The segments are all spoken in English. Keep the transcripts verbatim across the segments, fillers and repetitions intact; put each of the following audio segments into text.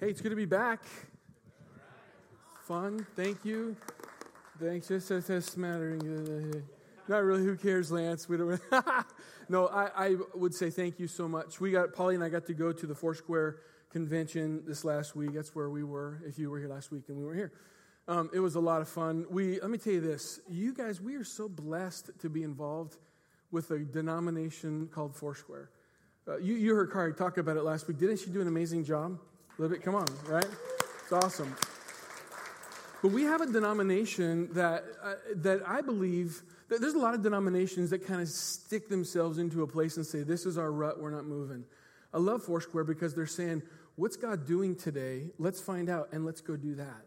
Hey, it's good to be back. Fun. Thank you. Thanks. Just a smattering. Not really. Who cares, Lance? We don't. No, I, I would say thank you so much. We got Polly and I got to go to the Foursquare convention this last week. That's where we were. If you were here last week and we were here, um, it was a lot of fun. We let me tell you this, you guys. We are so blessed to be involved with a denomination called Foursquare. Uh, you, you heard Kari talk about it last week. Didn't she do an amazing job? A little bit, come on, right? It's awesome. But we have a denomination that uh, that I believe, that there's a lot of denominations that kind of stick themselves into a place and say, this is our rut, we're not moving. I love Foursquare because they're saying, what's God doing today? Let's find out and let's go do that.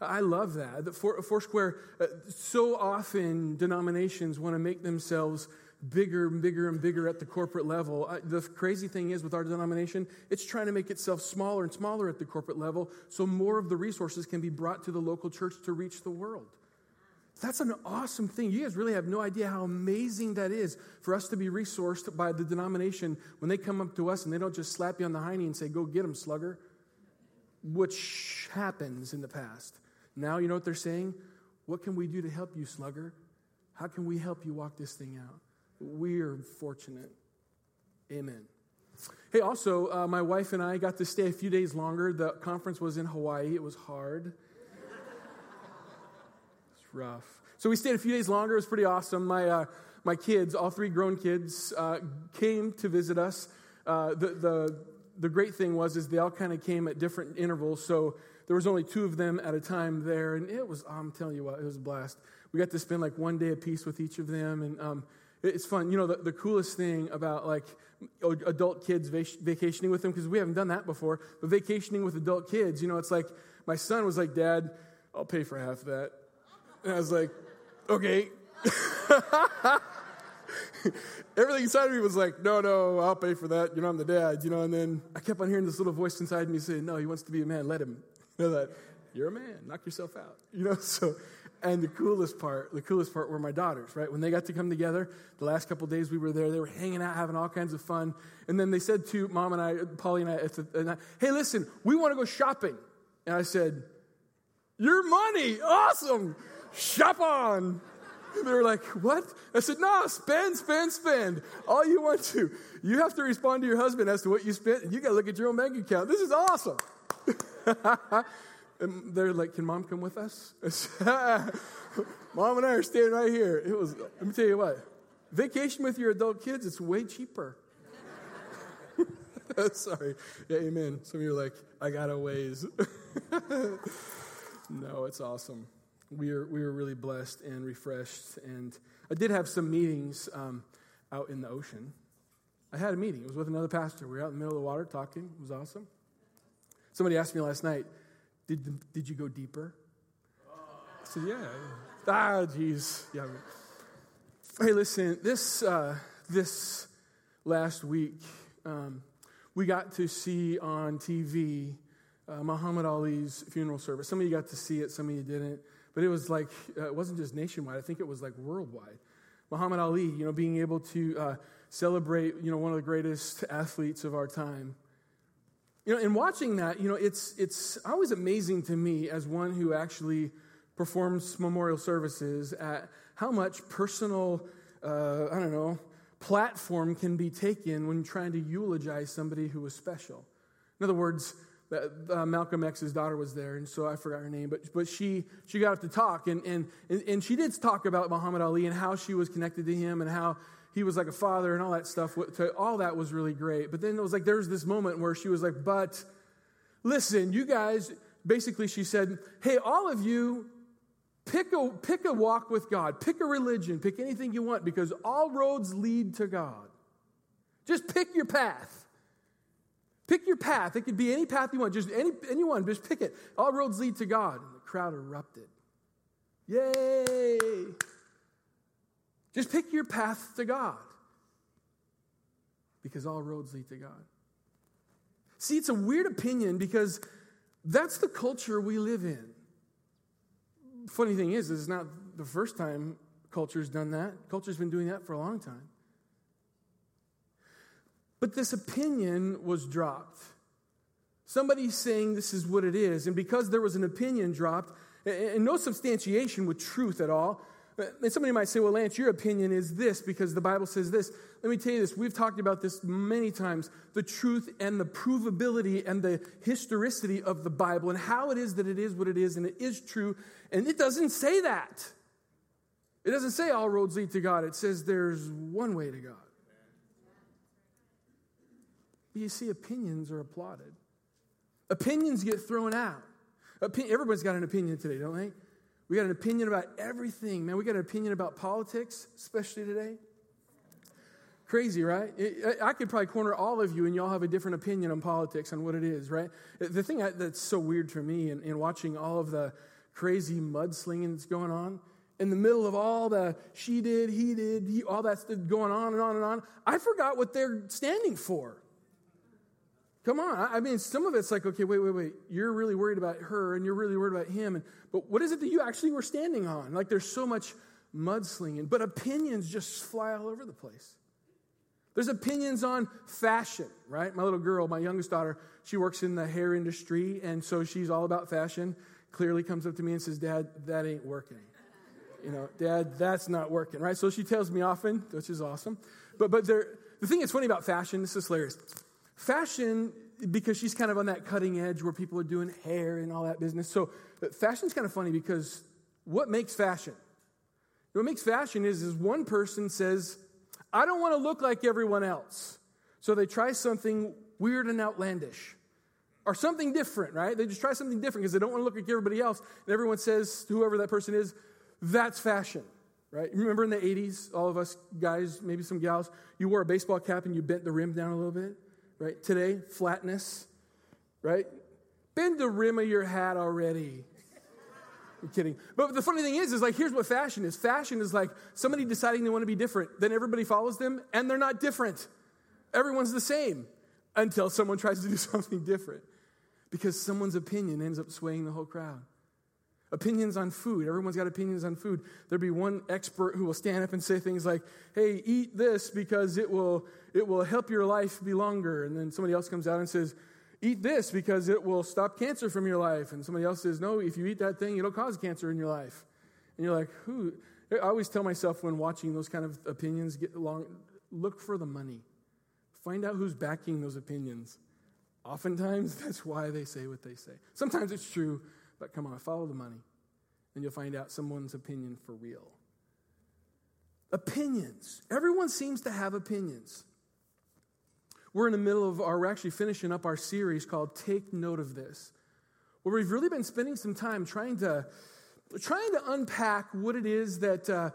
I love that. The Foursquare, uh, so often denominations want to make themselves bigger and bigger and bigger at the corporate level. The crazy thing is with our denomination, it's trying to make itself smaller and smaller at the corporate level so more of the resources can be brought to the local church to reach the world. That's an awesome thing. You guys really have no idea how amazing that is for us to be resourced by the denomination when they come up to us and they don't just slap you on the hiney and say, go get them, slugger, which happens in the past. Now you know what they're saying? What can we do to help you, slugger? How can we help you walk this thing out? We're fortunate. Amen. Hey, also, uh, my wife and I got to stay a few days longer. The conference was in Hawaii. It was hard. It's rough. So we stayed a few days longer. It was pretty awesome. My uh, my kids, all three grown kids, uh, came to visit us. Uh, the the the great thing was is they all kind of came at different intervals. So there was only two of them at a time there, and it was I'm telling you what, it was a blast. We got to spend like one day apiece with each of them, and um. It's fun. You know, the, the coolest thing about, like, adult kids vac- vacationing with them, because we haven't done that before, but vacationing with adult kids, you know, it's like, my son was like, Dad, I'll pay for half that. And I was like, okay. Everything inside of me was like, no, no, I'll pay for that. You know, I'm the dad, you know, and then I kept on hearing this little voice inside me saying, no, he wants to be a man. Let him. You know that. You're a man. Knock yourself out. You know, so... And the coolest part, the coolest part were my daughters, right? When they got to come together, the last couple of days we were there, they were hanging out, having all kinds of fun. And then they said to Mom and I, Polly and I, and I hey, listen, we want to go shopping. And I said, your money, awesome, shop on. And they were like, what? I said, no, spend, spend, spend, all you want to. You have to respond to your husband as to what you spent, and you got to look at your own bank account. This is awesome. And they're like, can Mom come with us? Mom and I are staying right here. It was, let me tell you what, vacation with your adult kids, it's way cheaper. Sorry. Yeah, amen. Some of you are like, I got a ways. No, it's awesome. We are, we are really blessed and refreshed. And I did have some meetings um, out in the ocean. I had a meeting. It was with another pastor. We were out in the middle of the water talking. It was awesome. Somebody asked me last night, Did did you go deeper? I said, yeah. Ah, geez. Yeah. Hey, listen, this uh, this last week, um, we got to see on T V uh, Muhammad Ali's funeral service. Some of you got to see it, some of you didn't. But it was like, uh, it wasn't just nationwide. I think it was like worldwide. Muhammad Ali, you know, being able to uh, celebrate, you know, one of the greatest athletes of our time. You know, in watching that, you know, it's it's always amazing to me as one who actually performs memorial services at how much personal, uh, I don't know, platform can be taken when trying to eulogize somebody who was special. In other words, uh, Malcolm X's daughter was there, and so I forgot her name, but but she she got up to talk, and and and she did talk about Muhammad Ali and how she was connected to him and how he was like a father and all that stuff. All that was really great. But then it was like there was this moment where she was like, but listen, you guys, basically she said, hey, all of you, pick a pick a walk with God. Pick a religion. Pick anything you want because all roads lead to God. Just pick your path. Pick your path. It could be any path you want. Just any anyone. Just pick it. All roads lead to God. And the crowd erupted. Yay! Just pick your path to God because all roads lead to God. See, it's a weird opinion because that's the culture we live in. Funny thing is, it's not the first time culture's done that. Culture's been doing that for a long time. But this opinion was dropped Somebody's saying this is what it is, and because there was an opinion dropped, and no substantiation with truth at all, and somebody might say, well, Lance, your opinion is this because the Bible says this. Let me tell you this. We've talked about this many times, the truth and the provability and the historicity of the Bible and how it is that it is what it is, and it is true, and it doesn't say that. It doesn't say all roads lead to God. It says there's one way to God. But you see, opinions are applauded. Opinions get thrown out. Opin- Everybody's got an opinion today, don't they? We got an opinion about everything, man. We got an opinion about politics, especially today. Crazy, right? It, I could probably corner all of you, and y'all have a different opinion on politics and what it is, right? The thing I, that's so weird for me in, in watching all of the crazy mudslinging that's going on, in the middle of all the she did, he did, he, all that's going on and on and on, I forgot what they're standing for. Come on. I mean, some of it's like, okay, wait, wait, wait. You're really worried about her, and you're really worried about him. And, but what is it that you actually were standing on? Like, there's so much mudslinging. But opinions just fly all over the place. There's opinions on fashion, right? My little girl, my youngest daughter, she works in the hair industry, and so she's all about fashion. Clearly comes up to me and says, Dad, that ain't working. You know, Dad, that's not working, right? So she tells me often, which is awesome. But, but there, the thing that's funny about fashion, this is hilarious. Fashion, because she's kind of on that cutting edge where people are doing hair and all that business. So fashion's kind of funny because what makes fashion? What makes fashion is, is one person says, I don't want to look like everyone else. So they try something weird and outlandish or something different, right? They just try something different because they don't want to look like everybody else. And everyone says, whoever that person is, that's fashion. Right? Remember in the eighties, all of us guys, maybe some gals, you wore a baseball cap and you bent the rim down a little bit. Right? Today, flatness, right? Bend the rim of your hat already. I'm kidding. But the funny thing is, is like, here's what fashion is. Fashion is like somebody deciding they want to be different. Then everybody follows them, and they're not different. Everyone's the same until someone tries to do something different because someone's opinion ends up swaying the whole crowd. Opinions on food. Everyone's got opinions on food. There'll be one expert who will stand up and say things like, hey, eat this because it will it will help your life be longer. And then somebody else comes out and says, eat this because it will stop cancer from your life. And somebody else says, no, if you eat that thing, it'll cause cancer in your life. And you're like, who? I always tell myself when watching those kind of opinions, get along, look for the money. Find out who's backing those opinions. Oftentimes, that's why they say what they say. Sometimes it's true. But come on, follow the money, and you'll find out someone's opinion for real. Opinions. Everyone seems to have opinions. We're in the middle of our, we're actually finishing up our series called Take Note of This, where we've really been spending some time trying to, trying to unpack what it is that uh,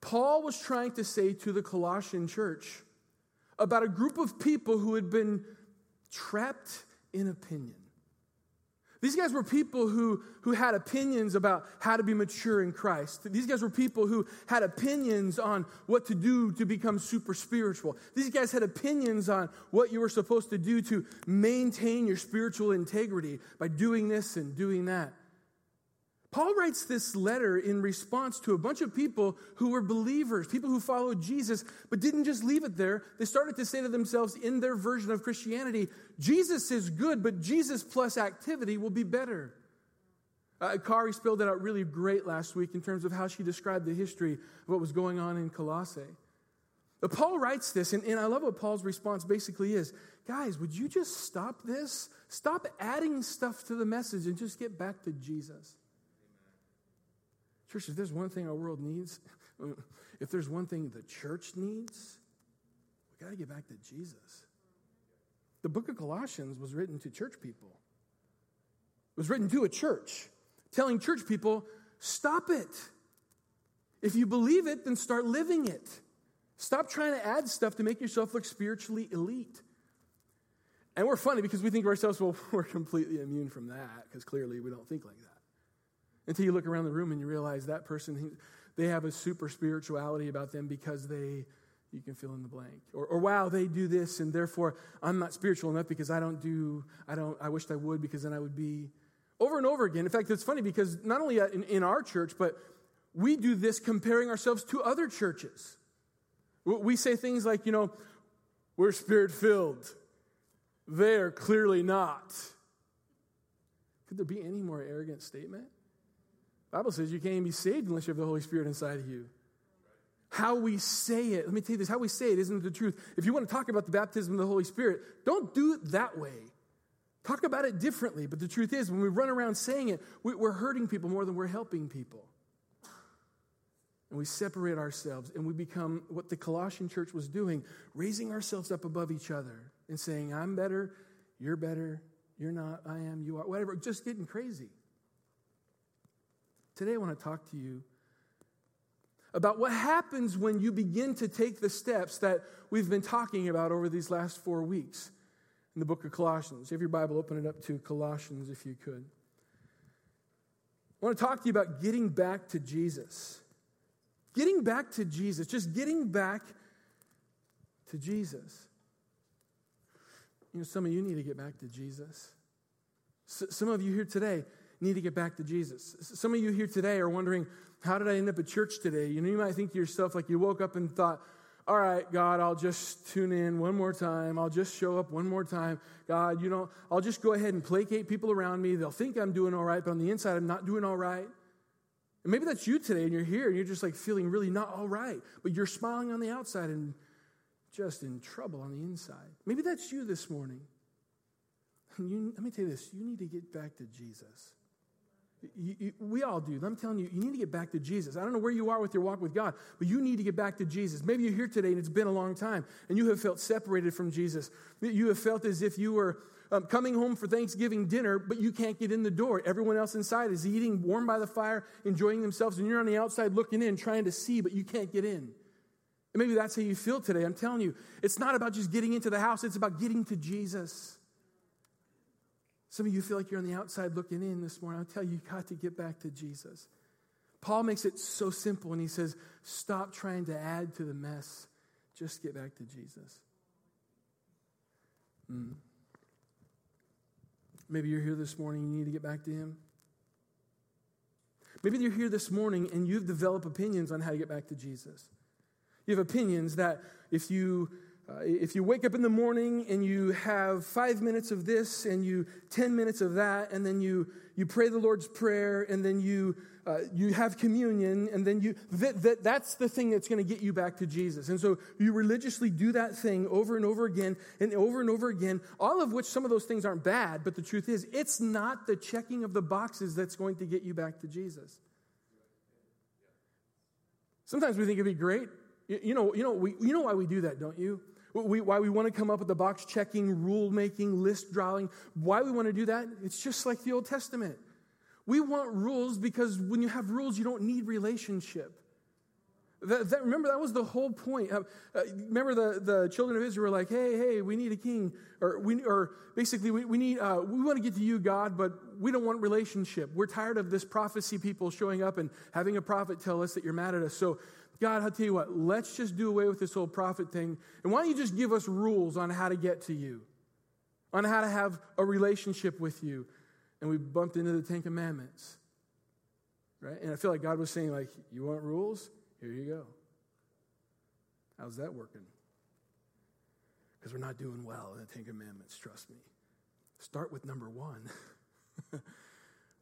Paul was trying to say to the Colossian church about a group of people who had been trapped in opinion. These guys were people who, who had opinions about how to be mature in Christ. These guys were people who had opinions on what to do to become super spiritual. These guys had opinions on what you were supposed to do to maintain your spiritual integrity by doing this and doing that. Paul writes this letter in response to a bunch of people who were believers, people who followed Jesus, but didn't just leave it there. They started to say to themselves in their version of Christianity, Jesus is good, but Jesus plus activity will be better. Uh, Kari spelled it out really great last week in terms of how she described the history of what was going on in Colossae. But Paul writes this, and, and I love what Paul's response basically is. Guys, would you just stop this? Stop adding stuff to the message and just get back to Jesus. Church, if there's one thing our world needs, if there's one thing the church needs, we got to get back to Jesus. The book of Colossians was written to church people. It was written to a church, telling church people, stop it. If you believe it, then start living it. Stop trying to add stuff to make yourself look spiritually elite. And we're funny because we think to ourselves, well, we're completely immune from that because clearly we don't think like that. Until you look around the room and you realize that person, they have a super spirituality about them because they, you can fill in the blank. Or, or wow, they do this and therefore I'm not spiritual enough because I don't do, I don't, I wished I would because then I would be, over and over again. In fact, it's funny because not only in, in our church, but we do this comparing ourselves to other churches. We say things like, you know, we're spirit-filled. They're clearly not. Could there be any more arrogant statement? The Bible says you can't even be saved unless you have the Holy Spirit inside of you. How we say it, let me tell you this, how we say it isn't the truth. If you want to talk about the baptism of the Holy Spirit, don't do it that way. Talk about it differently. But the truth is, when we run around saying it, we're hurting people more than we're helping people. And we separate ourselves, and we become what the Colossian church was doing, raising ourselves up above each other and saying, I'm better, you're better, you're not, I am, you are, whatever, just getting crazy. Today I want to talk to you about what happens when you begin to take the steps that we've been talking about over these last four weeks in the book of Colossians. If you have your Bible, open it up to Colossians if you could. I want to talk to you about getting back to Jesus. Getting back to Jesus, just getting back to Jesus. You know, some of you need to get back to Jesus. S- some of you here today need to get back to Jesus. S- some of you here today are wondering, how did I end up at church today? You know, you might think to yourself, like you woke up and thought, all right, God, I'll just tune in one more time. I'll just show up one more time. God, you know, I'll just go ahead and placate people around me. They'll think I'm doing all right, but on the inside, I'm not doing all right. And maybe that's you today, and you're here, and you're just like feeling really not all right, but you're smiling on the outside and just in trouble on the inside. Maybe that's you this morning. And you, let me tell you this, you need to get back to Jesus. You, you, we all do. I'm telling you, you need to get back to Jesus. I don't know where you are with your walk with God, but you need to get back to Jesus. Maybe you're here today, and it's been a long time, and you have felt separated from Jesus. You have felt as if you were Um, coming home for Thanksgiving dinner, but you can't get in the door. Everyone else inside is eating, warm by the fire, enjoying themselves, and you're on the outside looking in, trying to see, but you can't get in. And maybe that's how you feel today. I'm telling you, it's not about just getting into the house. It's about getting to Jesus. Some of you feel like you're on the outside looking in this morning. I'll tell you, you've got to get back to Jesus. Paul makes it so simple, and he says, stop trying to add to the mess. Just get back to Jesus. Mm. Maybe you're here this morning and you need to get back to him. Maybe you're here this morning and you've developed opinions on how to get back to Jesus. You have opinions that if you uh, if you wake up in the morning and you have five minutes of this and you ten minutes of that, and then you you pray the Lord's Prayer, and then you uh, you have communion, and then you that, that that's the thing that's going to get you back to Jesus. And so you religiously do that thing over and over again and over and over again, all of which some of those things aren't bad, but the truth is it's not the checking of the boxes that's going to get you back to Jesus. Sometimes we think it'd be great. You, you know, you know, we you know why we do that, don't you? We, why we want to come up with the box checking, rule making, list drawing. Why we want to do that? It's just like the Old Testament. We want rules because when you have rules, you don't need relationship. That, that, remember, that was the whole point. Uh, remember, the, the children of Israel were like, hey, hey, we need a king. Or we, or basically, we, we need, uh, we want to get to you, God, but we don't want relationship. We're tired of this prophecy people showing up and having a prophet tell us that you're mad at us. So, God, I'll tell you what, let's just do away with this whole prophet thing. And why don't you just give us rules on how to get to you, on how to have a relationship with you? And we bumped into the Ten Commandments, right? And I feel like God was saying, like, you want rules? Here you go. How's that working? Because we're not doing well in the Ten Commandments, trust me. Start with number one.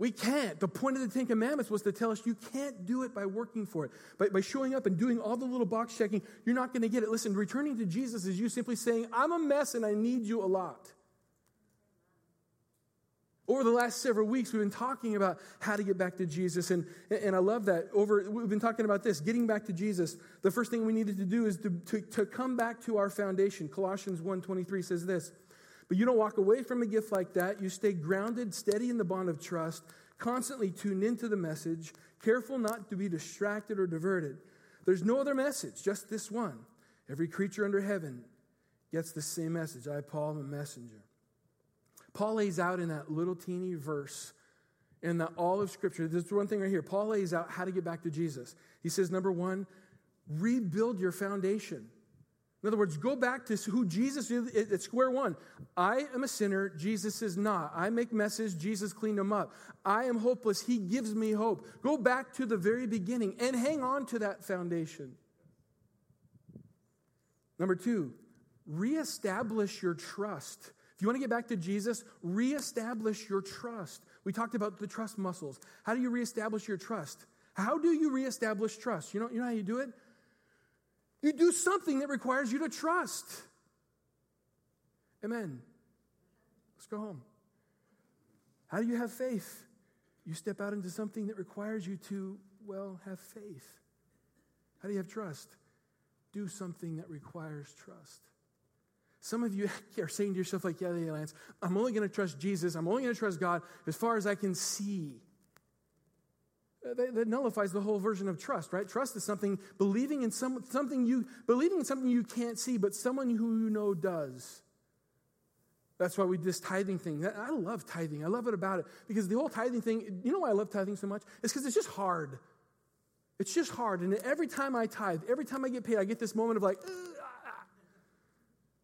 We can't. The point of the Ten Commandments was to tell us you can't do it by working for it. By, by showing up and doing all the little box checking, you're not going to get it. Listen, returning to Jesus is you simply saying, I'm a mess and I need you a lot. Over the last several weeks, we've been talking about how to get back to Jesus, and, and I love that. Over, we've been talking about this, getting back to Jesus. The first thing we needed to do is to, to, to come back to our foundation. Colossians one twenty-three says this, but you don't walk away from a gift like that. You stay grounded, steady in the bond of trust, constantly tuned into the message, careful not to be distracted or diverted. There's no other message, just this one. Every creature under heaven gets the same message. I, Paul, am a messenger. Paul lays out in that little teeny verse, in that all of Scripture, there's one thing right here. Paul lays out how to get back to Jesus. He says, number one, rebuild your foundation. In other words, go back to who Jesus is at square one. I am a sinner. Jesus is not. I make messes. Jesus cleaned them up. I am hopeless. He gives me hope. Go back to the very beginning and hang on to that foundation. Number two, reestablish your trust. If you want to get back to Jesus, reestablish your trust. We talked about the trust muscles. How do you reestablish your trust? How do you reestablish trust? You know, you know how you do it? You do something that requires you to trust. Amen. Let's go home. How do you have faith? You step out into something that requires you to, well, have faith. How do you have trust? Do something that requires trust. Some of you are saying to yourself, like, yeah, yeah, Lance, I'm only going to trust Jesus. I'm only going to trust God as far as I can see. That, that nullifies the whole version of trust, right? Trust is something believing in some, something you believing in something you can't see, but someone who you know does. That's why we did this tithing thing. I love tithing. I love it about it. Because the whole tithing thing, you know why I love tithing so much? It's because it's just hard. It's just hard. And every time I tithe, every time I get paid, I get this moment of like, ugh.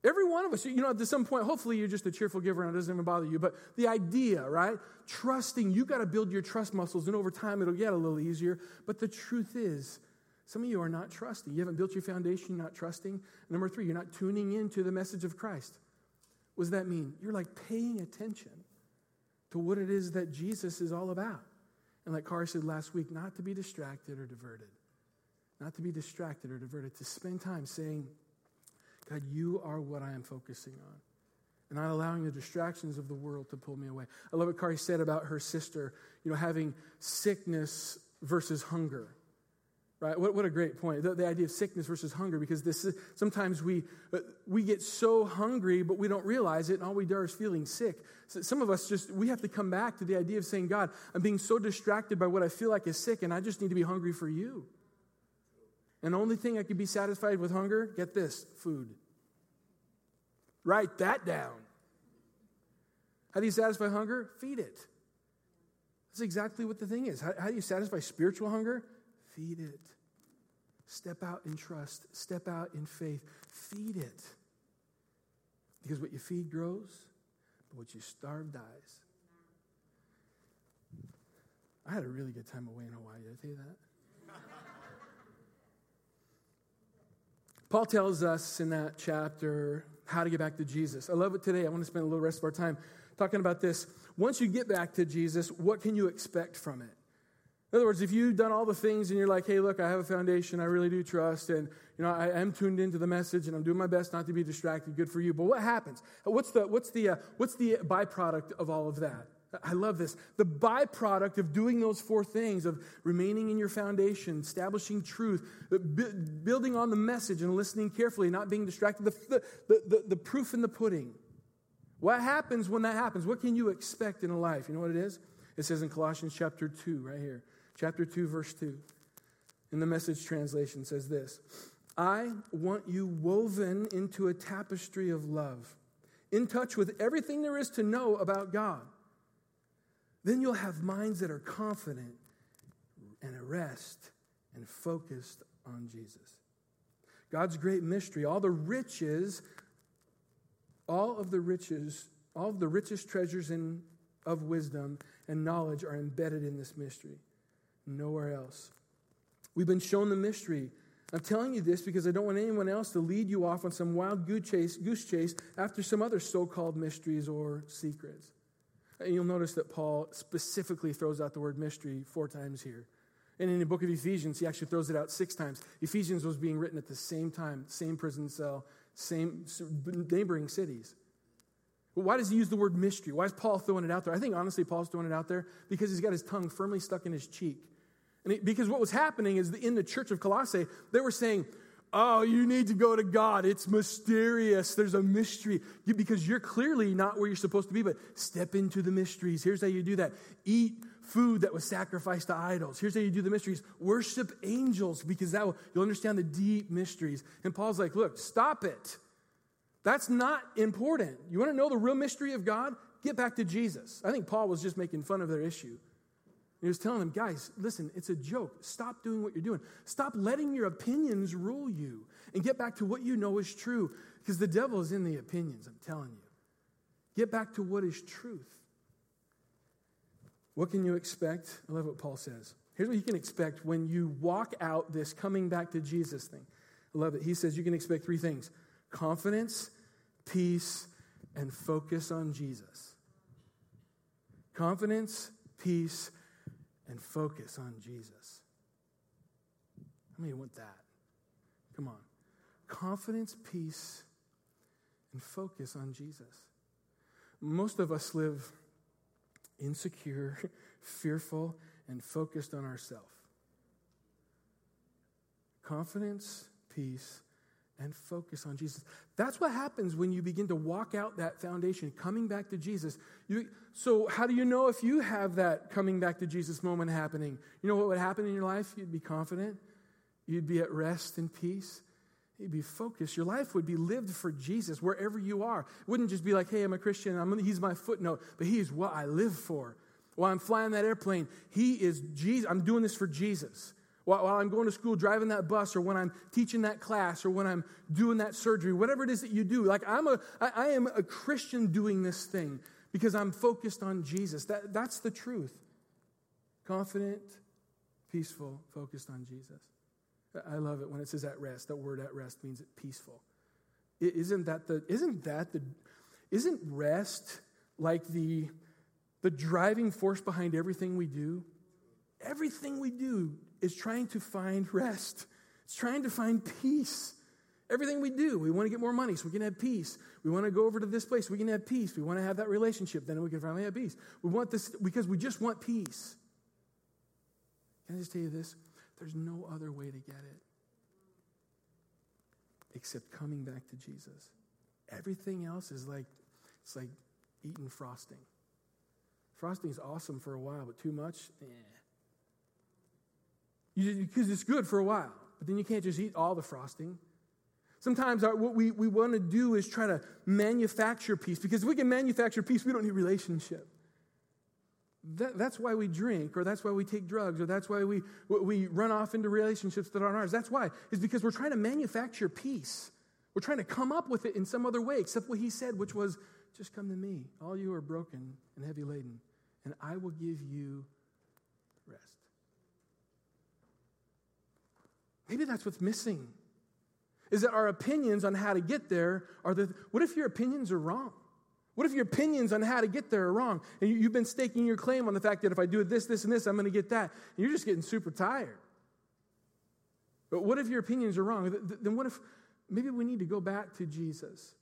Every one of us, you know, at some point, hopefully you're just a cheerful giver and it doesn't even bother you. But the idea, right? Trusting, you got to build your trust muscles, and over time it'll get a little easier. But the truth is, some of you are not trusting. You haven't built your foundation, you're not trusting. Number three, you're not tuning into the message of Christ. What does that mean? You're like paying attention to what it is that Jesus is all about. And like Carr said last week, not to be distracted or diverted. Not to be distracted or diverted, to spend time saying, God, you are what I am focusing on, and not allowing the distractions of the world to pull me away. I love what Carrie said about her sister, you know, having sickness versus hunger, right? What, what a great point, the, the idea of sickness versus hunger, because this is, sometimes we we get so hungry, but we don't realize it, and all we do is feeling sick. So some of us just, we have to come back to the idea of saying, God, I'm being so distracted by what I feel like is sick, and I just need to be hungry for you. And the only thing I could be satisfied with hunger, get this, food. Write that down. How do you satisfy hunger? Feed it. That's exactly what the thing is. How, how do you satisfy spiritual hunger? Feed it. Step out in trust. Step out in faith. Feed it. Because what you feed grows, but what you starve dies. I had a really good time away in Hawaii. Did I tell you that? Paul tells us in that chapter how to get back to Jesus. I love it today. I want to spend a little rest of our time talking about this. Once you get back to Jesus, what can you expect from it? In other words, if you've done all the things and you're like, hey, look, I have a foundation, I really do trust, and you know, I am tuned into the message, and I'm doing my best not to be distracted, good for you. But what happens? What's the what's the uh, what's the byproduct of all of that? I love this. The byproduct of doing those four things, of remaining in your foundation, establishing truth, bu- building on the message and listening carefully, not being distracted, the, the, the, the proof in the pudding. What happens when that happens? What can you expect in a life? You know what it is? It says in Colossians chapter two, right here. Chapter two, verse two. In the Message translation says this. I want you woven into a tapestry of love, in touch with everything there is to know about God. Then you'll have minds that are confident and at rest and focused on Jesus. God's great mystery, all the riches, all of the riches, all of the richest treasures in, of wisdom and knowledge are embedded in this mystery. Nowhere else. We've been shown the mystery. I'm telling you this because I don't want anyone else to lead you off on some wild goose chase, goose chase after some other so-called mysteries or secrets. And you'll notice that Paul specifically throws out the word mystery four times here. And in the book of Ephesians, he actually throws it out six times. Ephesians was being written at the same time, same prison cell, same neighboring cities. Well, why does he use the word mystery? Why is Paul throwing it out there? I think, honestly, Paul's throwing it out there because he's got his tongue firmly stuck in his cheek. And it, because what was happening is in the church of Colossae, they were saying, oh, you need to go to God. It's mysterious. There's a mystery. You, because you're clearly not where you're supposed to be, but step into the mysteries. Here's how you do that. Eat food that was sacrificed to idols. Here's how you do the mysteries. Worship angels, because that will, you'll understand the deep mysteries. And Paul's like, look, stop it. That's not important. You want to know the real mystery of God? Get back to Jesus. I think Paul was just making fun of their issue. He was telling them, guys, listen, it's a joke. Stop doing what you're doing. Stop letting your opinions rule you and get back to what you know is true, because the devil is in the opinions, I'm telling you. Get back to what is truth. What can you expect? I love what Paul says. Here's what you can expect when you walk out this coming back to Jesus thing. I love it. He says you can expect three things: confidence, peace, and focus on Jesus. Confidence, peace, and focus on Jesus. How many want that? Come on. Confidence, peace, and focus on Jesus. Most of us live insecure, fearful, and focused on ourselves. Confidence, peace, and focus on Jesus. That's what happens when you begin to walk out that foundation, coming back to Jesus. You, so how do you know if you have that coming back to Jesus moment happening? You know what would happen in your life? You'd be confident. You'd be at rest and peace. You'd be focused. Your life would be lived for Jesus wherever you are. It wouldn't just be like, hey, I'm a Christian. I'm gonna, he's my footnote. But he is what I live for. While I'm flying that airplane, he is Jesus. I'm doing this for Jesus. While, while I'm going to school, driving that bus, or when I'm teaching that class, or when I'm doing that surgery, whatever it is that you do. Like, I'm a, I, I am a Christian doing this thing because I'm focused on Jesus. That, that's the truth. Confident, peaceful, focused on Jesus. I love it when it says at rest. That word at rest means peaceful. It, isn't that the, isn't that the, isn't rest like the, the driving force behind everything we do? Everything we do is trying to find rest. It's trying to find peace. Everything we do, we want to get more money so we can have peace. We want to go over to this place so we can have peace. We want to have that relationship, then we can finally have peace. We want this because we just want peace. Can I just tell you this? There's no other way to get it except coming back to Jesus. Everything else is like, it's like eating frosting. Frosting is awesome for a while, but too much, eh. Because it's good for a while, but then you can't just eat all the frosting. Sometimes our, what we, we want to do is try to manufacture peace, because if we can manufacture peace, we don't need relationship. That, that's why we drink, or that's why we take drugs, or that's why we, we run off into relationships that aren't ours. That's why. It's because we're trying to manufacture peace. We're trying to come up with it in some other way, except what he said, which was, just come to me, all you are broken and heavy laden, and I will give you rest. Maybe that's what's missing, is that our opinions on how to get there are the, what if your opinions are wrong? What if your opinions on how to get there are wrong? And you, you've been staking your claim on the fact that if I do this, this, and this, I'm going to get that. And you're just getting super tired. But what if your opinions are wrong? Then what if, maybe we need to go back to Jesus.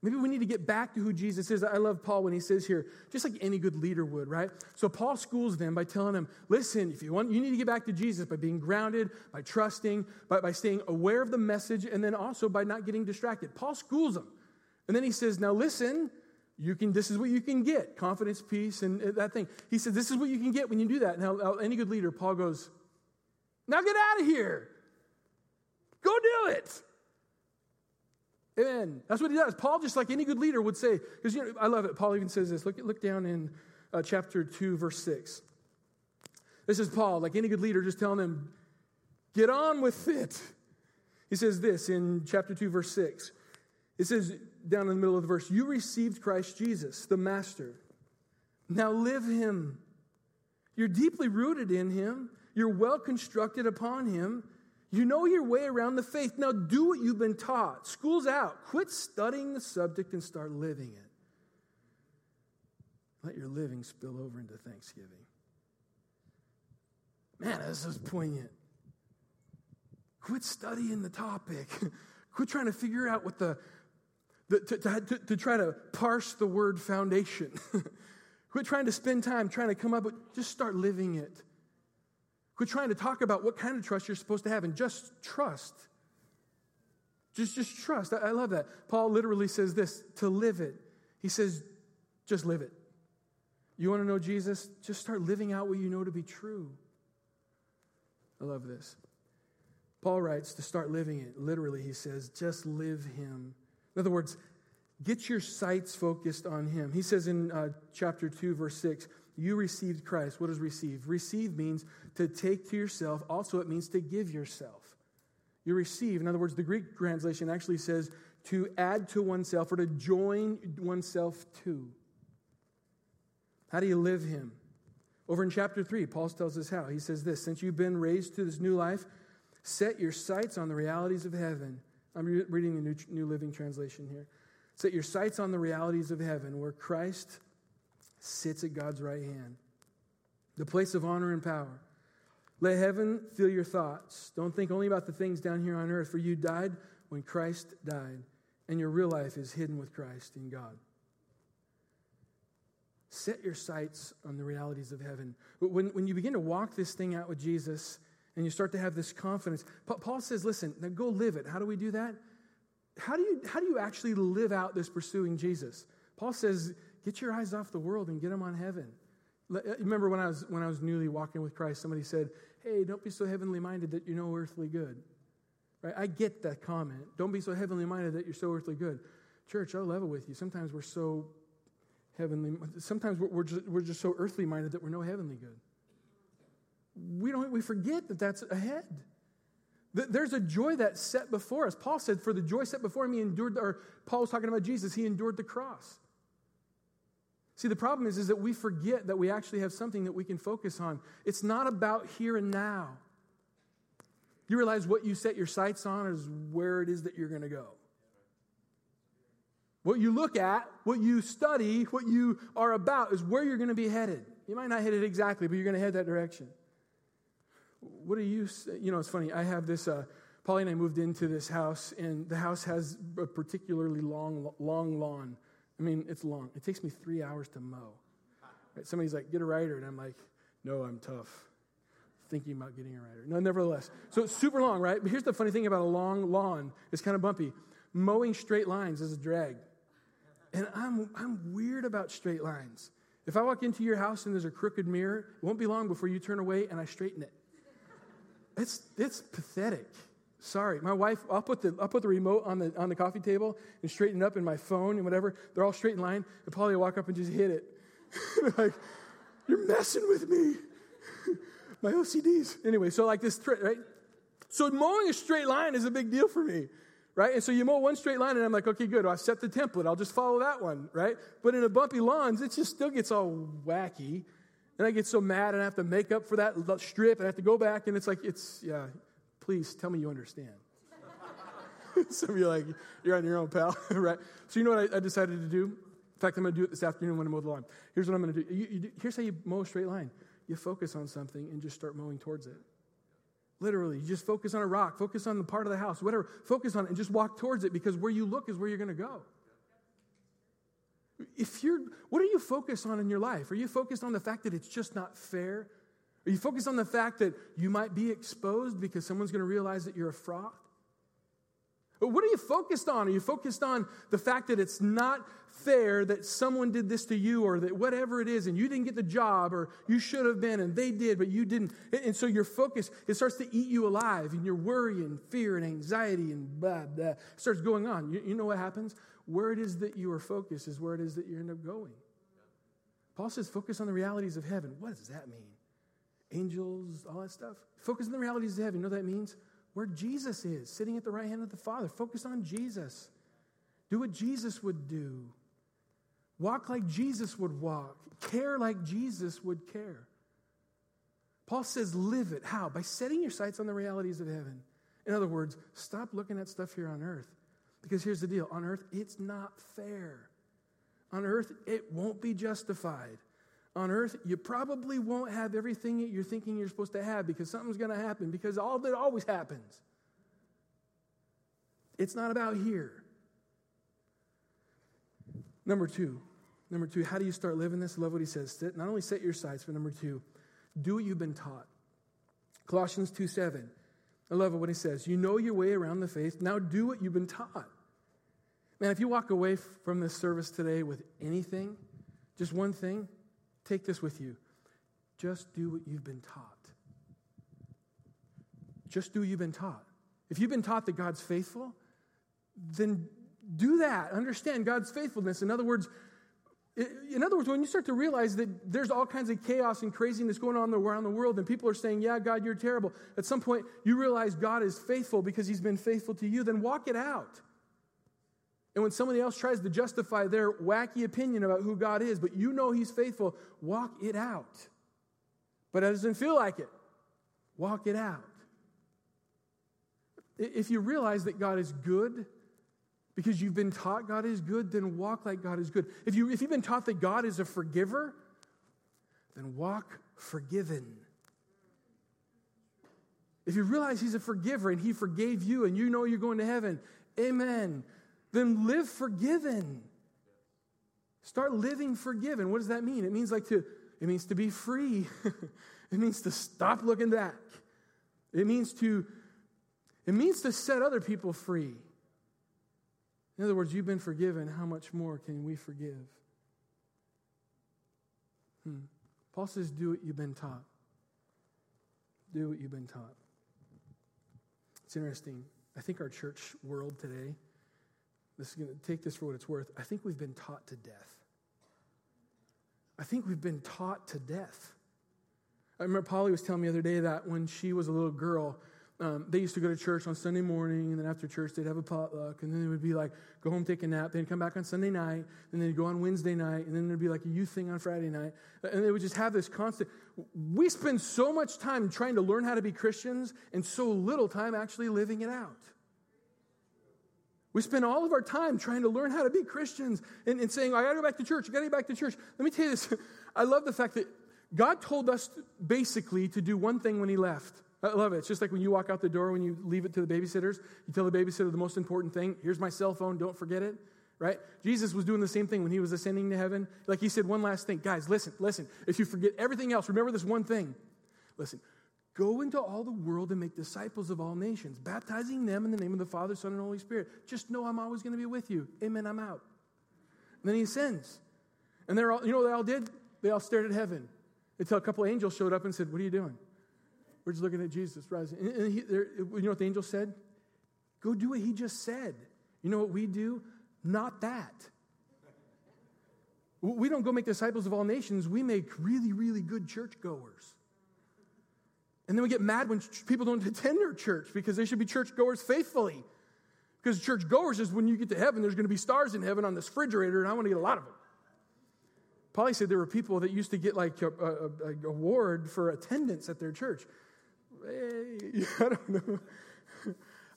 Maybe we need to get back to who Jesus is. I love Paul when he says here, just like any good leader would, right? So Paul schools them by telling them, listen, if you want, you need to get back to Jesus by being grounded, by trusting, by, by staying aware of the message, and then also by not getting distracted. Paul schools them. And then he says, now listen, you can. This is what you can get, confidence, peace, and that thing. He says, this is what you can get when you do that. Now, any good leader, Paul goes, now get out of here. Go do it. Amen. That's what he does. Paul, just like any good leader, would say, because you know, I love it. Paul even says this. Look, look down in uh, chapter two, verse six. This is Paul, like any good leader, just telling them, get on with it. He says this in chapter two, verse six. It says down in the middle of the verse, you received Christ Jesus, the Master. Now live him. You're deeply rooted in him. You're well constructed upon him. You know your way around the faith. Now do what you've been taught. School's out. Quit studying the subject and start living it. Let your living spill over into thanksgiving. Man, this is poignant. Quit studying the topic. Quit trying to figure out what the, the to, to, to try to parse the word foundation. Quit trying to spend time trying to come up with, just start living it. Quit trying to talk about what kind of trust you're supposed to have and just trust. Just, just trust. I, I love that. Paul literally says this, to live it. He says, just live it. You want to know Jesus? Just start living out what you know to be true. I love this. Paul writes to start living it. Literally, he says, just live him. In other words, get your sights focused on him. He says in uh, chapter two, verse six, you received Christ. What does receive? Receive means to take to yourself. Also, it means to give yourself. You receive. In other words, the Greek translation actually says to add to oneself or to join oneself to. How do you live him? Over in chapter three, Paul tells us how. He says this, since you've been raised to this new life, set your sights on the realities of heaven. I'm reading the New Living Translation here. Set your sights on the realities of heaven, where Christ sits at God's right hand, the place of honor and power. Let heaven fill your thoughts. Don't think only about the things down here on earth, for you died when Christ died, and your real life is hidden with Christ in God. Set your sights on the realities of heaven. When, when you begin to walk this thing out with Jesus and you start to have this confidence, Paul says, listen, now go live it. How do we do that? How do you, how do you actually live out this pursuing Jesus? Paul says, get your eyes off the world and get them on heaven. Remember when I was when I was newly walking with Christ, somebody said, hey, don't be so heavenly minded that you're no earthly good. Right? I get that comment. Don't be so heavenly minded that you're so earthly good. Church, I'll level with you. Sometimes we're so heavenly, sometimes we're just, we're just so earthly minded that we're no heavenly good. We don't we forget that that's ahead. There's a joy that's set before us. Paul said, for the joy set before him, he endured, or Paul's talking about Jesus, he endured the cross. See, the problem is, is that we forget that we actually have something that we can focus on. It's not about here and now. You realize what you set your sights on is where it is that you're going to go. What you look at, what you study, what you are about is where you're going to be headed. You might not hit it exactly, but you're going to head that direction. What do you, you know, it's funny. I have this, uh, Polly and I moved into this house, and the house has a particularly long, long lawn. I mean, it's long. It takes me three hours to mow. Right? Somebody's like, get a rider. And I'm like, no, I'm tough. Thinking about getting a rider. No, nevertheless. So it's super long, right? But here's the funny thing about a long lawn. It's kind of bumpy. Mowing straight lines is a drag. And I'm I'm weird about straight lines. If I walk into your house and there's a crooked mirror, it won't be long before you turn away and I straighten it. It's it's pathetic. Sorry, my wife, I'll put the I'll put the remote on the on the coffee table and straighten it up, in my phone and whatever. They're all straight in line. And Polly will walk up and just hit it. Like, you're messing with me. My O C Ds. Anyway, so like this, right? So mowing a straight line is a big deal for me, right? And so you mow one straight line, and I'm like, okay, good. Well, I've set the template. I'll just follow that one, right? But in a bumpy lawns, it just still gets all wacky. And I get so mad, and I have to make up for that strip, and I have to go back, and it's like, it's, yeah. Please tell me you understand. Some of you are like, you're on your own, pal, right? So you know what I, I decided to do? In fact, I'm going to do it this afternoon when I mow the lawn. Here's what I'm going to do. You, you do. Here's how you mow a straight line. You focus on something and just start mowing towards it. Literally, you just focus on a rock, focus on the part of the house, whatever. Focus on it and just walk towards it, because where you look is where you're going to go. If you're, what are you focused on in your life? Are you focused on the fact that it's just not fair? Are you focused on the fact that you might be exposed because someone's going to realize that you're a fraud? Or what are you focused on? Are you focused on the fact that it's not fair that someone did this to you, or that whatever it is, and you didn't get the job, or you should have been, and they did, but you didn't? And so your focus, it starts to eat you alive, and your worry and fear and anxiety and blah, blah, starts going on. You, you know what happens? Where it is that you are focused is where it is that you end up going. Paul says, focus on the realities of heaven. What does that mean? Angels, all that stuff. Focus on the realities of heaven. You know what that means? Where Jesus is, sitting at the right hand of the Father. Focus on Jesus. Do what Jesus would do. Walk like Jesus would walk. Care like Jesus would care. Paul says live it. How? By setting your sights on the realities of heaven. In other words, stop looking at stuff here on earth. Because here's the deal. On earth, it's not fair. On earth, it won't be justified. On earth, you probably won't have everything that you're thinking you're supposed to have, because something's going to happen, because all that always happens. It's not about here. Number two. Number two, how do you start living this? Love what he says. Not only set your sights, but number two, do what you've been taught. Colossians two seven. I love what he says. You know your way around the faith. Now do what you've been taught. Man, if you walk away from this service today with anything, just one thing, take this with you. Just do what you've been taught. Just do what you've been taught. If you've been taught that God's faithful, then do that. Understand God's faithfulness. In other words, in other words, when you start to realize that there's all kinds of chaos and craziness going on around the world, and people are saying, yeah, God, you're terrible. At some point, you realize God is faithful because he's been faithful to you. Then walk it out. And when somebody else tries to justify their wacky opinion about who God is, but you know he's faithful, walk it out. But it doesn't feel like it. Walk it out. If you realize that God is good, because you've been taught God is good, then walk like God is good. If, you, if you've been taught that God is a forgiver, then walk forgiven. If you realize he's a forgiver and he forgave you and you know you're going to heaven, amen, then live forgiven. Start living forgiven. What does that mean? It means like to, it means to be free. It means to stop looking back. It means to, it means to set other people free. In other words, you've been forgiven. How much more can we forgive? Hmm. Paul says, do what you've been taught. Do what you've been taught. It's interesting. I think our church world today, this is going to take this for what it's worth. I think we've been taught to death. I think we've been taught to death. I remember Polly was telling me the other day that when she was a little girl, Um, they used to go to church on Sunday morning, and then after church, they'd have a potluck, and then they would be like, go home, take a nap, then come back on Sunday night, and they'd go on Wednesday night, and then there'd be like a youth thing on Friday night, and they would just have this constant. We spend so much time trying to learn how to be Christians, and so little time actually living it out. We spend all of our time trying to learn how to be Christians, and, and saying, I gotta go back to church, I gotta go back to church. Let me tell you this, I love the fact that God told us basically to do one thing when he left. I love it. It's just like when you walk out the door, when you leave it to the babysitters, you tell the babysitter the most important thing, here's my cell phone, don't forget it, right? Jesus was doing the same thing when he was ascending to heaven. Like he said one last thing, guys, listen, listen. If you forget everything else, remember this one thing. Listen, go into all the world and make disciples of all nations, baptizing them in the name of the Father, Son, and Holy Spirit. Just know I'm always going to be with you. Amen, I'm out. And then he ascends. And they're all, you know what they all did? They all stared at heaven until a couple of angels showed up and said, what are you doing? We're just looking at Jesus rising. And he, there, you know what the angel said? Go do what he just said. You know what we do? Not that. We don't go make disciples of all nations. We make really, really good churchgoers. And then we get mad when ch- people don't attend their church because they should be churchgoers faithfully. Because churchgoers is when you get to heaven, there's going to be stars in heaven on this refrigerator, and I want to get a lot of them. Polly said there were people that used to get like an award for attendance at their church. Hey, I don't know.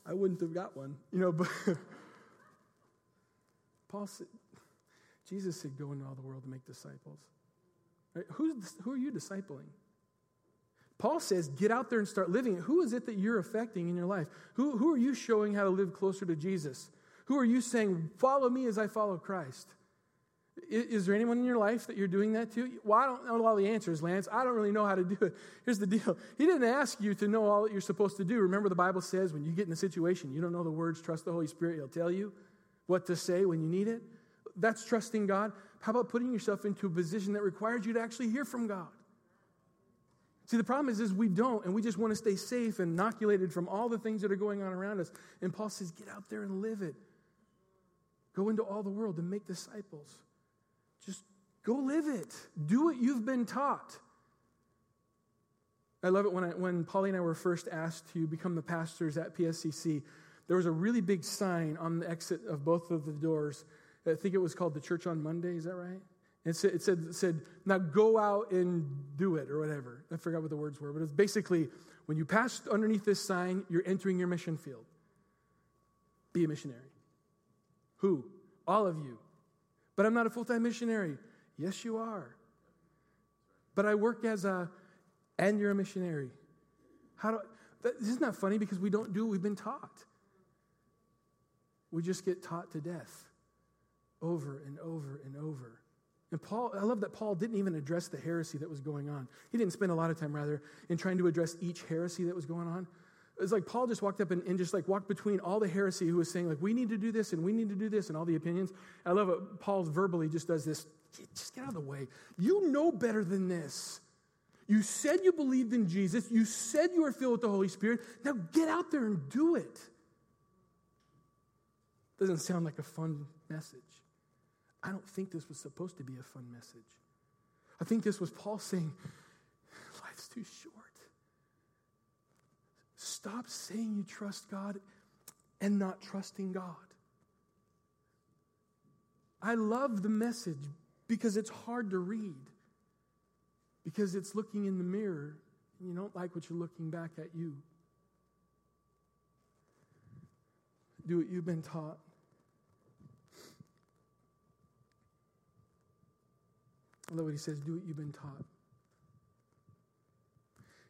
I wouldn't have got one, you know. But Paul said, Jesus said, "Go into all the world to make disciples." Right? Who's who are you discipling? Paul says, "Get out there and start living it." Who is it that you're affecting in your life? Who who are you showing how to live closer to Jesus? Who are you saying, "Follow me as I follow Christ"? Is there anyone in your life that you're doing that to? Well, I don't know all the answers, Lance. I don't really know how to do it. Here's the deal. He didn't ask you to know all that you're supposed to do. Remember, the Bible says when you get in a situation, you don't know the words, trust the Holy Spirit. He'll tell you what to say when you need it. That's trusting God. How about putting yourself into a position that requires you to actually hear from God? See, the problem is, is we don't, and we just want to stay safe and inoculated from all the things that are going on around us. And Paul says, get out there and live it. Go into all the world and make disciples. Just go live it. Do what you've been taught. I love it when I, when Polly and I were first asked to become the pastors at P S C C, there was a really big sign on the exit of both of the doors. I think it was called the Church on Monday. Is that right? It said, it said, it said now go out and do it or whatever. I forgot what the words were, but it's basically when you pass underneath this sign, you're entering your mission field. Be a missionary. Who? All of you. But I'm not a full-time missionary. Yes, you are. But I work as a, and you're a missionary. How do, that, this is not funny because we don't do what we've been taught. We just get taught to death over and over and over. And Paul, I love that Paul didn't even address the heresy that was going on. He didn't spend a lot of time, rather, in trying to address each heresy that was going on. It's like Paul just walked up and, and just like walked between all the heresy who was saying like, we need to do this and we need to do this and all the opinions. I love it. Paul verbally just does this. Just get out of the way. You know better than this. You said you believed in Jesus. You said you were filled with the Holy Spirit. Now get out there and do it. Doesn't sound like a fun message. I don't think this was supposed to be a fun message. I think this was Paul saying, life's too short. Stop saying you trust God and not trusting God. I love the message because it's hard to read, because it's looking in the mirror and you don't like what you're looking back at you. Do what you've been taught. Although he says, do what you've been taught.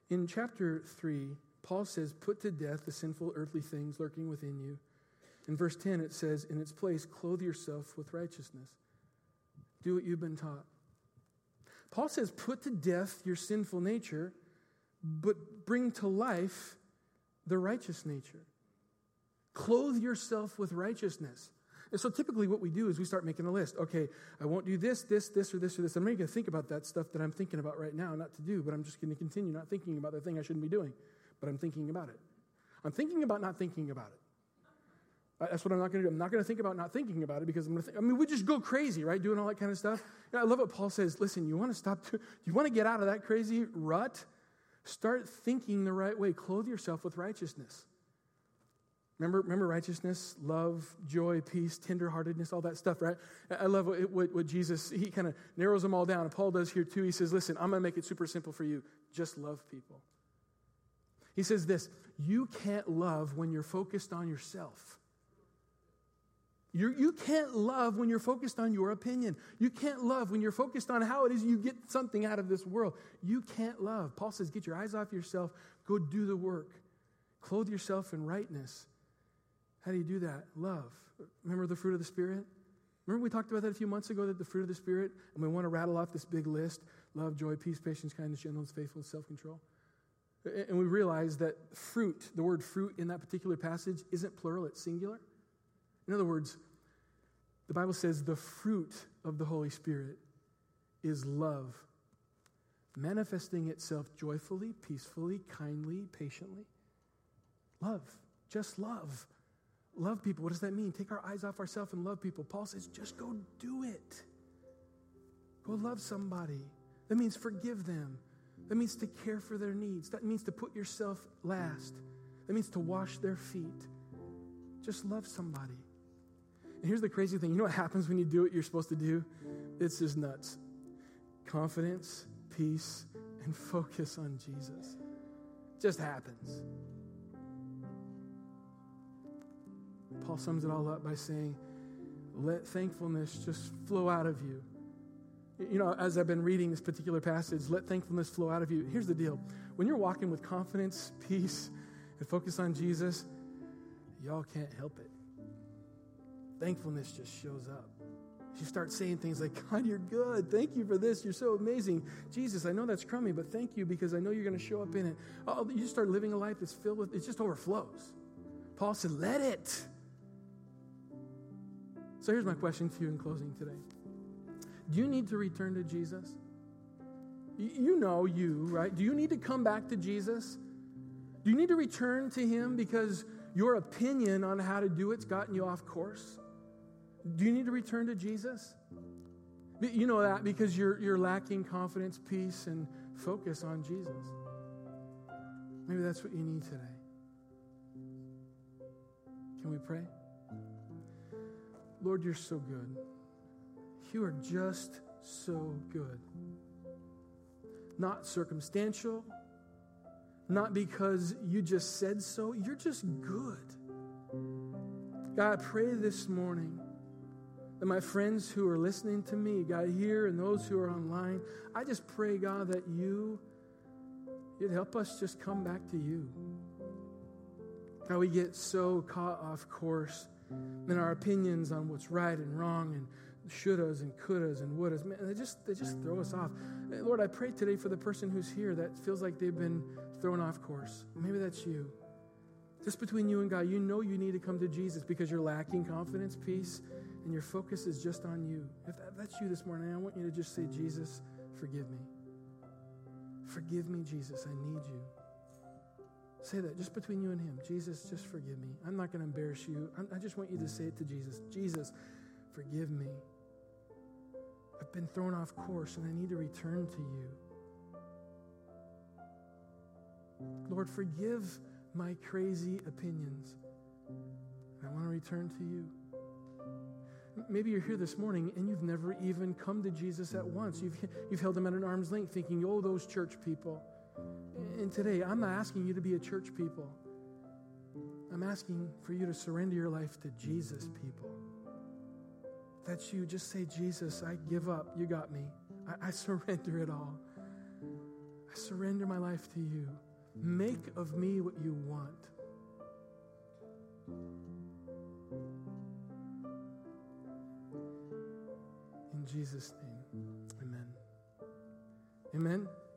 In chapter three, Paul says, put to death the sinful earthly things lurking within you. In verse ten, it says, in its place, clothe yourself with righteousness. Do what you've been taught. Paul says, put to death your sinful nature, but bring to life the righteous nature. Clothe yourself with righteousness. And so typically what we do is we start making a list. Okay, I won't do this, this, this, or this, or this. I'm not going to think about that stuff that I'm thinking about right now not to do, but I'm just going to continue not thinking about the thing I shouldn't be doing, but I'm thinking about it. I'm thinking about not thinking about it. That's what I'm not going to do. I'm not going to think about not thinking about it because I'm going to think. I mean, we just go crazy, right, doing all that kind of stuff. And I love what Paul says. Listen, you want to stop, to, you want to get out of that crazy rut? Start thinking the right way. Clothe yourself with righteousness. Remember, remember righteousness, love, joy, peace, tenderheartedness, all that stuff, right? I love what, what, what Jesus, he kind of narrows them all down. And Paul does here too. He says, listen, I'm going to make it super simple for you. Just love people. He says this, you can't love when you're focused on yourself. You you can't love when you're focused on your opinion. You can't love when you're focused on how it is you get something out of this world. You can't love. Paul says, get your eyes off yourself. Go do the work. Clothe yourself in rightness. How do you do that? Love. Remember the fruit of the Spirit? Remember we talked about that a few months ago, that the fruit of the Spirit, and we want to rattle off this big list. Love, joy, peace, patience, kindness, gentleness, faithfulness, self-control. And we realize that fruit, the word fruit in that particular passage, isn't plural, it's singular. In other words, the Bible says the fruit of the Holy Spirit is love, manifesting itself joyfully, peacefully, kindly, patiently. Love, just love. Love people. What does that mean? Take our eyes off ourselves and love people. Paul says, just go do it. Go love somebody. That means forgive them. That means to care for their needs. That means to put yourself last. That means to wash their feet. Just love somebody. And here's the crazy thing. You know what happens when you do what you're supposed to do? It's just nuts. Confidence, peace, and focus on Jesus. Just happens. Paul sums it all up by saying, let thankfulness just flow out of you. You know, as I've been reading this particular passage, let thankfulness flow out of you. Here's the deal. When you're walking with confidence, peace, and focus on Jesus, y'all can't help it. Thankfulness just shows up. You start saying things like, God, you're good. Thank you for this. You're so amazing. Jesus, I know that's crummy, but thank you because I know you're going to show up in it. Oh, you start living a life that's filled with, it just overflows. Paul said, let it. So here's my question to you in closing today. Do you need to return to Jesus? You know you, right? Do you need to come back to Jesus? Do you need to return to him because your opinion on how to do it's gotten you off course? Do you need to return to Jesus? You know that because you're you're lacking confidence, peace, and focus on Jesus. Maybe that's what you need today. Can we pray? Lord, you're so good. You are just so good. Not circumstantial, not because you just said so. You're just good. God, I pray this morning that my friends who are listening to me, God, here and those who are online, I just pray, God, that you, you'd help us just come back to you. God, we get so caught off course in our opinions on what's right and wrong and shouldas and couldas and wouldas. Man, they just, they just throw us off. Lord, I pray today for the person who's here that feels like they've been thrown off course. Maybe that's you. Just between you and God, you know you need to come to Jesus because you're lacking confidence, peace, and your focus is just on you. If that's you this morning, I want you to just say, Jesus, forgive me. Forgive me, Jesus. I need you. Say that just between you and him. Jesus, just forgive me. I'm not going to embarrass you. I just want you to say it to Jesus. Jesus, forgive me. I've been thrown off course and I need to return to you. Lord, forgive my crazy opinions. I want to return to you. Maybe you're here this morning and you've never even come to Jesus at once. You've, you've held him at an arm's length thinking, oh, those church people. And today, I'm not asking you to be a church people. I'm asking for you to surrender your life to Jesus people. That's you. Just say, Jesus, I give up. You got me. I, I surrender it all. I surrender my life to you. Make of me what you want. In Jesus' name, amen. Amen.